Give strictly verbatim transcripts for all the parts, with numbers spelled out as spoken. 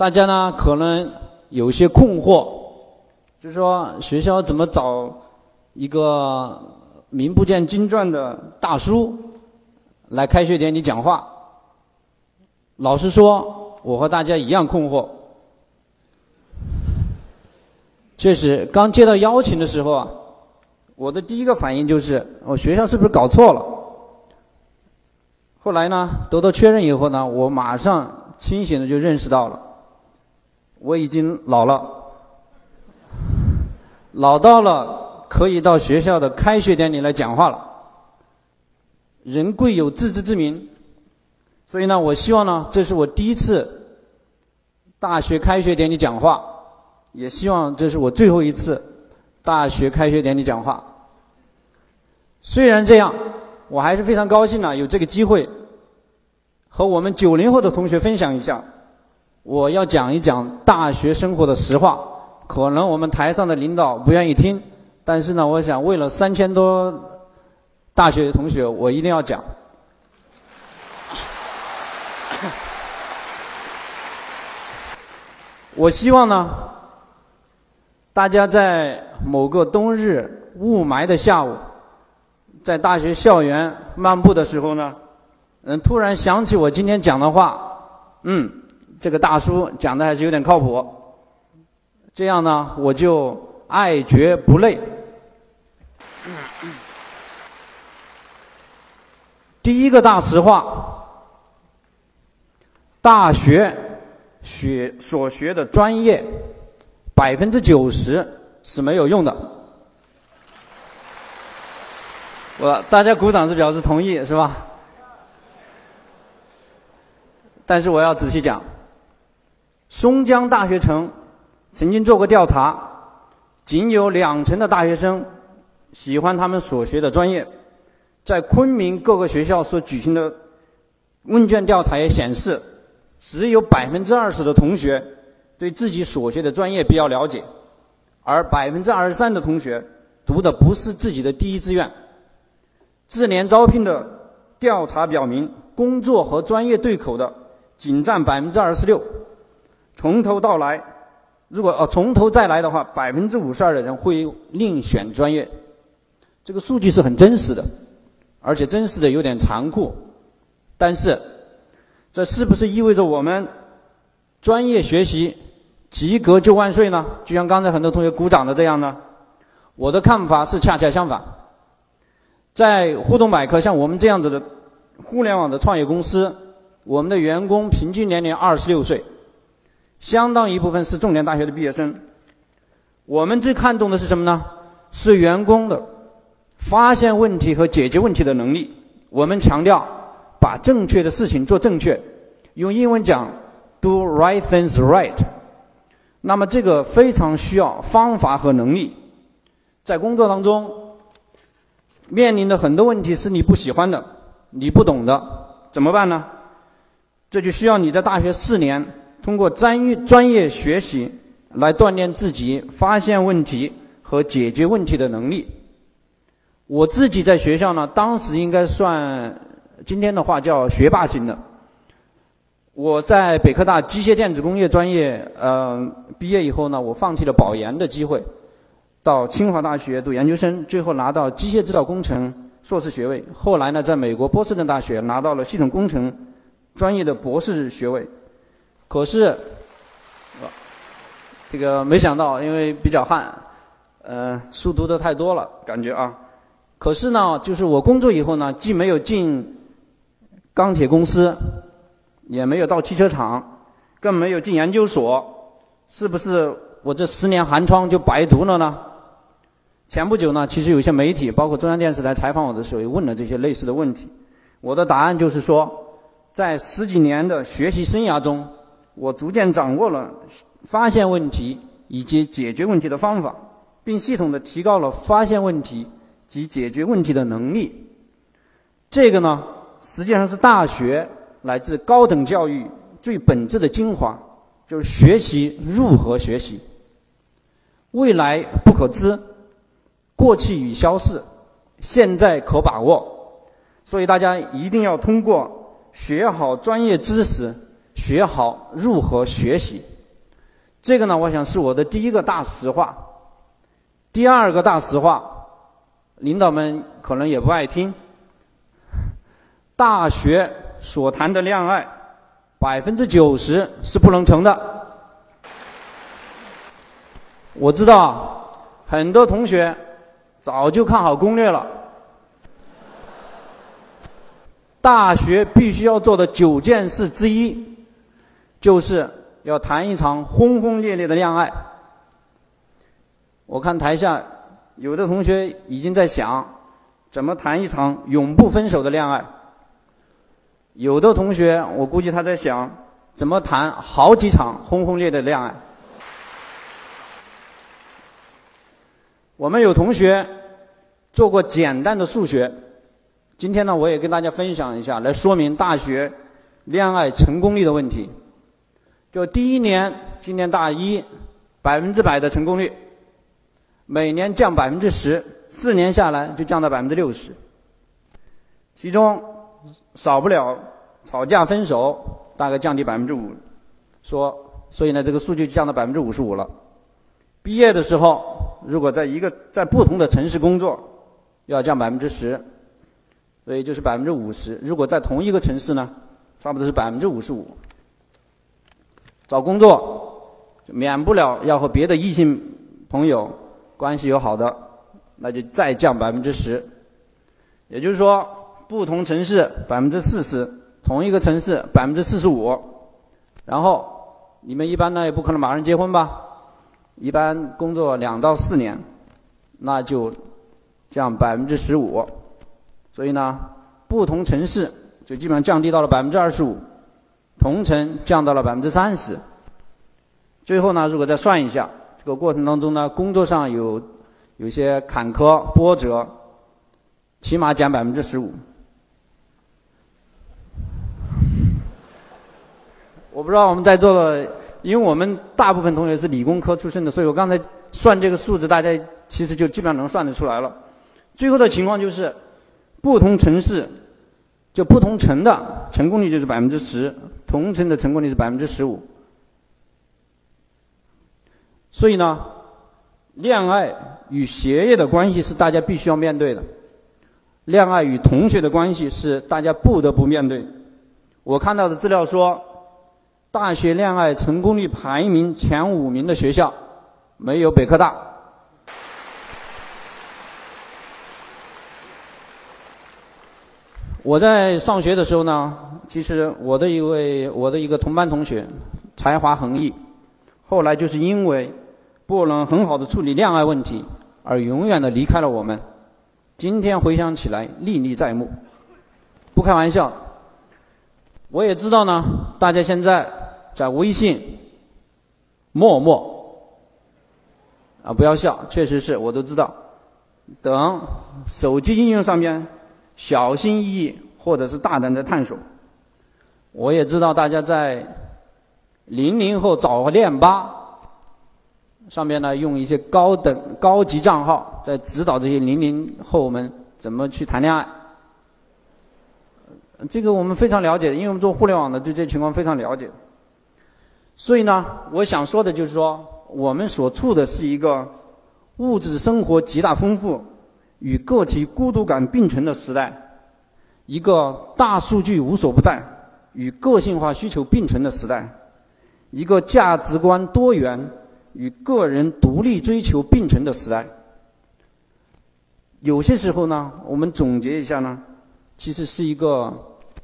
大家呢可能有些困惑，就是说学校怎么找一个名不见经传的大叔来开学典礼讲话？老实说，我和大家一样困惑。确实，刚接到邀请的时候啊，我的第一个反应就是，我学校是不是搞错了？后来呢，得到确认以后呢，我马上清醒的就认识到了，我已经老了，老到了可以到学校的开学典礼来讲话了。人贵有自知之明，所以呢，我希望呢，这是我第一次大学开学典礼讲话，也希望这是我最后一次大学开学典礼讲话。虽然这样，我还是非常高兴呢，有这个机会和我们九零后的同学分享一下，我要讲一讲大学生活的实话。可能我们台上的领导不愿意听，但是呢，我想为了三千多大学的同学，我一定要讲。我希望呢，大家在某个冬日雾霾的下午，在大学校园漫步的时候呢，嗯，突然想起我今天讲的话，嗯，这个大叔讲的还是有点靠谱，这样呢，我就爱学不累。第一个大实话，大学学所学的专业，百分之九十是没有用的。我大家鼓掌是表示同意是吧？但是我要仔细讲，松江大学城曾经做过调查，仅有两成的大学生喜欢他们所学的专业。在昆明各个学校所举行的问卷调查也显示，只有百分之二十的同学对自己所学的专业比较了解，而百分之二十三的同学读的不是自己的第一志愿。智联招聘的调查表明，工作和专业对口的仅占百分之二十六。从头到来，如果呃从头再来的话，百分之五十二的人会另选专业。这个数据是很真实的。而且真实的有点残酷，但是这是不是意味着我们专业学习及格就万岁呢？就像刚才很多同学鼓掌的这样呢？我的看法是恰恰相反。在互动百科，像我们这样子的互联网的创业公司，我们的员工平均年龄二十六岁，相当一部分是重点大学的毕业生。我们最看重的是什么呢？是员工的发现问题和解决问题的能力。我们强调把正确的事情做正确，用英文讲 do right things right。 那么这个非常需要方法和能力。在工作当中面临的很多问题是你不喜欢的，你不懂的，怎么办呢？这就需要你在大学四年通过专专业学习来锻炼自己发现问题和解决问题的能力。我自己在学校呢，当时应该算今天的话叫学霸型的。我在北科大机械电子工业专业呃，毕业以后呢，我放弃了保研的机会，到清华大学读研究生，最后拿到机械制造工程硕士学位。后来呢，在美国波士顿大学拿到了系统工程专业的博士学位。可是这个没想到，因为比较旱，呃，书读的太多了感觉啊。可是呢，就是我工作以后呢，既没有进钢铁公司，也没有到汽车厂，更没有进研究所，是不是我这十年寒窗就白读了呢？前不久呢，其实有些媒体，包括中央电视台采访我的时候，也问了这些类似的问题。我的答案就是说，在十几年的学习生涯中，我逐渐掌握了发现问题以及解决问题的方法，并系统的提高了发现问题及解决问题的能力。这个呢，实际上是大学乃至高等教育最本质的精华，就是学习如何学习。未来不可知，过去已消逝，现在可把握。所以大家一定要通过学好专业知识，学好如何学习。这个呢，我想是我的第一个大实话。第二个大实话，领导们可能也不爱听。大学所谈的恋爱，百分之九十是不能成的。我知道很多同学早就看好攻略了。大学必须要做的九件事之一，就是要谈一场轰轰烈烈的恋爱。我看台下有的同学已经在想怎么谈一场永不分手的恋爱，有的同学我估计他在想怎么谈好几场轰轰烈烈的恋爱。我们有同学做过简单的数学，今天呢，我也跟大家分享一下，来说明大学恋爱成功率的问题。就第一年，今年大一，百分之百的成功率，每年降百分之十，四年下来就降到百分之六十。其中少不了吵架分手，大概降低百分之五，说，所以呢，这个数据降到百分之五十五了。毕业的时候，如果在一个在不同的城市工作，要降百分之十。所以就是百分之五十。如果在同一个城市呢，差不多是百分之五十五。找工作免不了要和别的异性朋友关系友好的，那就再降百分之十。也就是说，不同城市百分之四十，同一个城市百分之四十五。然后你们一般呢也不可能马上结婚吧，一般工作两到四年，那就降百分之十五。所以呢，不同城市就基本上降低到了百分之二十五，同城降到了百分之三十。最后呢，如果再算一下，这个过程当中呢，工作上有有些坎坷波折，起码降百分之十五。我不知道我们在座的，因为我们大部分同学是理工科出身的，所以我刚才算这个数字，大家其实就基本上能算得出来了。最后的情况就是。不同城市就不同城的成功率就是百分之十，同城的成功率是百分之十五。所以呢，恋爱与学业的关系是大家必须要面对的，恋爱与同学的关系是大家不得不面对。我看到的资料说，大学恋爱成功率排名前五名的学校没有北科大。我在上学的时候呢，其实我的一位我的一个同班同学才华横溢，后来就是因为不能很好的处理恋爱问题而永远的离开了我们。今天回想起来历历在目，不开玩笑。我也知道呢，大家现在在微信、陌陌啊，不要笑，确实是我都知道，等手机应用上面小心翼翼或者是大胆的探索。我也知道大家在零零后早恋吧上面呢，用一些高等高级账号在指导这些零零后们怎么去谈恋爱。这个我们非常了解，因为我们做互联网的对这情况非常了解。所以呢，我想说的就是说，我们所处的是一个物质生活极大丰富与个体孤独感并存的时代，一个大数据无所不在与个性化需求并存的时代，一个价值观多元与个人独立追求并存的时代。有些时候呢，我们总结一下呢，其实是一个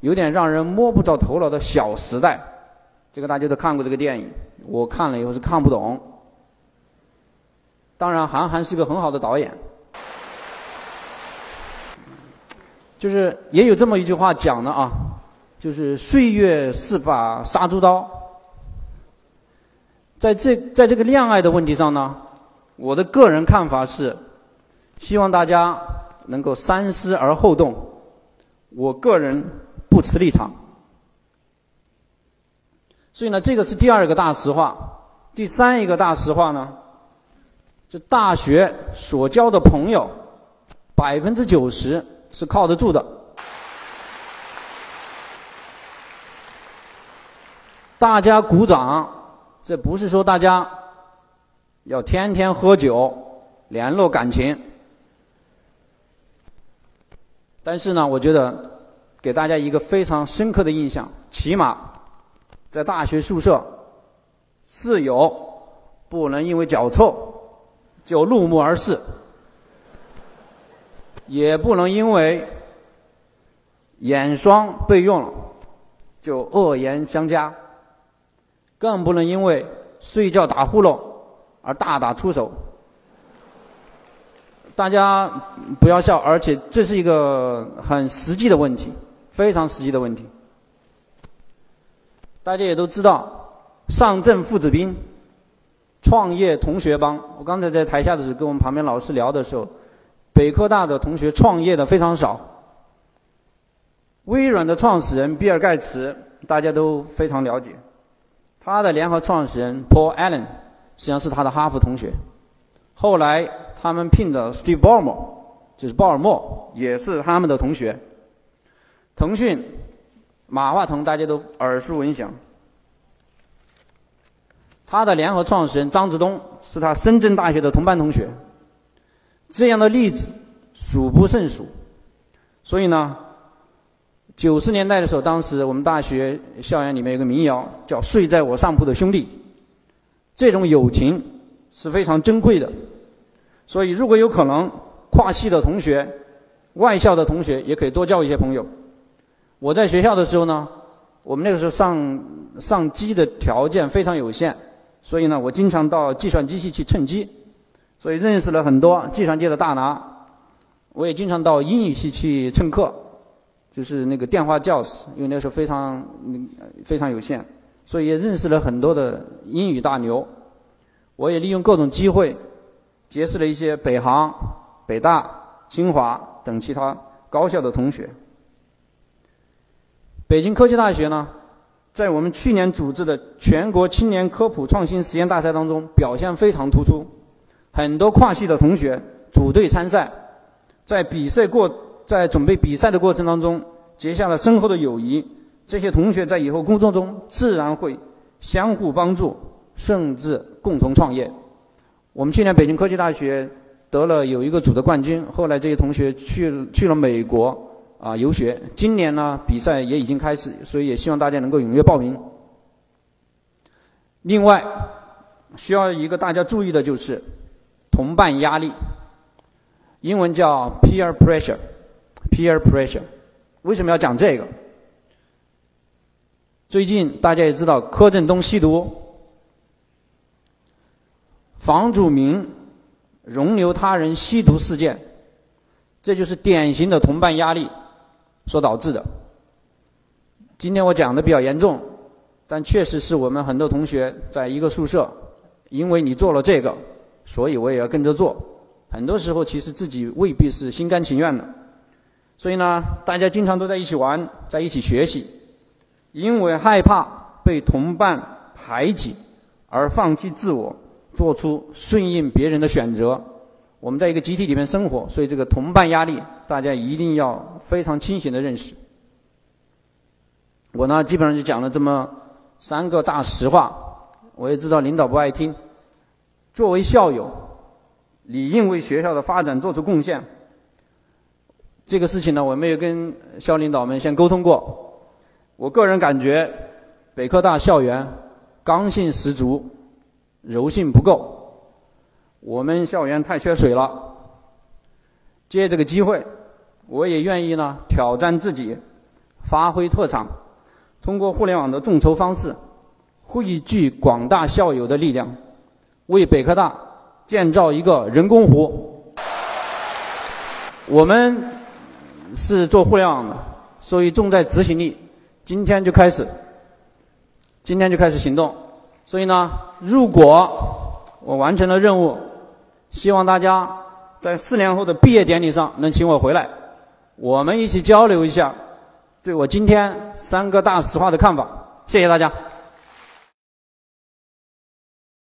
有点让人摸不着头脑的小时代。这个大家都看过这个电影，我看了以后是看不懂。当然韩寒是个很好的导演，就是也有这么一句话讲的啊，就是岁月是把杀猪刀。在这在这个恋爱的问题上呢，我的个人看法是，希望大家能够三思而后动。我个人不持立场。所以呢，这个是第二个大实话。第三一个大实话呢，就大学所交的朋友，百分之九十。是靠得住的。大家鼓掌，这不是说大家要天天喝酒联络感情，但是呢，我觉得给大家一个非常深刻的印象，起码在大学宿舍，室友不能因为脚臭就怒目而视，也不能因为眼霜备用了就恶言相加，更不能因为睡觉打呼噜而大打出手。大家不要笑，而且这是一个很实际的问题，非常实际的问题。大家也都知道，上阵父子兵，创业同学帮。我刚才在台下的时候跟我们旁边老师聊的时候，北科大的同学创业的非常少。微软的创始人比尔盖茨大家都非常了解，他的联合创始人 Paul Allen 实际上是他的哈佛同学，后来他们聘的 Steve Ballmer 就是鲍尔默，也是他们的同学。腾讯马化腾大家都耳熟能详，他的联合创始人张志东是他深圳大学的同班同学。这样的例子数不胜数。所以呢，九十年代的时候，当时我们大学校园里面有个民谣叫睡在我上铺的兄弟，这种友情是非常珍贵的。所以如果有可能，跨系的同学、外校的同学也可以多交一些朋友。我在学校的时候呢，我们那个时候上上机的条件非常有限，所以呢我经常到计算机系去蹭机，所以认识了很多计算机的大拿。我也经常到英语系去蹭课，就是那个电话教室，因为那时候非常非常有限，所以也认识了很多的英语大牛。我也利用各种机会结识了一些北航、北大、清华等其他高校的同学。北京科技大学呢，在我们去年组织的全国青年科普创新实验大赛当中表现非常突出，很多跨系的同学组队参赛，在比赛过在准备比赛的过程当中结下了深厚的友谊，这些同学在以后工作中自然会相互帮助，甚至共同创业。我们去年北京科技大学得了有一个组的冠军，后来这些同学去去了美国啊、呃、游学。今年呢比赛也已经开始，所以也希望大家能够踊跃报名。另外需要一个大家注意的就是同伴压力，英文叫 peer pressure。Peer pressure 为什么要讲这个？最近大家也知道柯震东吸毒，房祖名容留他人吸毒事件，这就是典型的同伴压力所导致的。今天我讲的比较严重，但确实是我们很多同学在一个宿舍，因为你做了这个，所以我也要跟着做，很多时候其实自己未必是心甘情愿的。所以呢，大家经常都在一起玩，在一起学习，因为害怕被同伴排挤而放弃自我，做出顺应别人的选择。我们在一个集体里面生活，所以这个同伴压力大家一定要非常清醒的认识。我呢基本上就讲了这么三个大实话，我也知道领导不爱听。作为校友，理应为学校的发展做出贡献。这个事情呢，我没有跟校领导们先沟通过。我个人感觉北科大校园刚性十足，柔性不够，我们校园太缺水了。借这个机会，我也愿意呢挑战自己，发挥特长，通过互联网的众筹方式，汇聚广大校友的力量，为北科大建造一个人工湖。我们是做互联网的，所以重在执行力。今天就开始，今天就开始行动。所以呢，如果我完成了任务，希望大家在四年后的毕业典礼上能请我回来，我们一起交流一下对我今天三个大实话的看法。谢谢大家。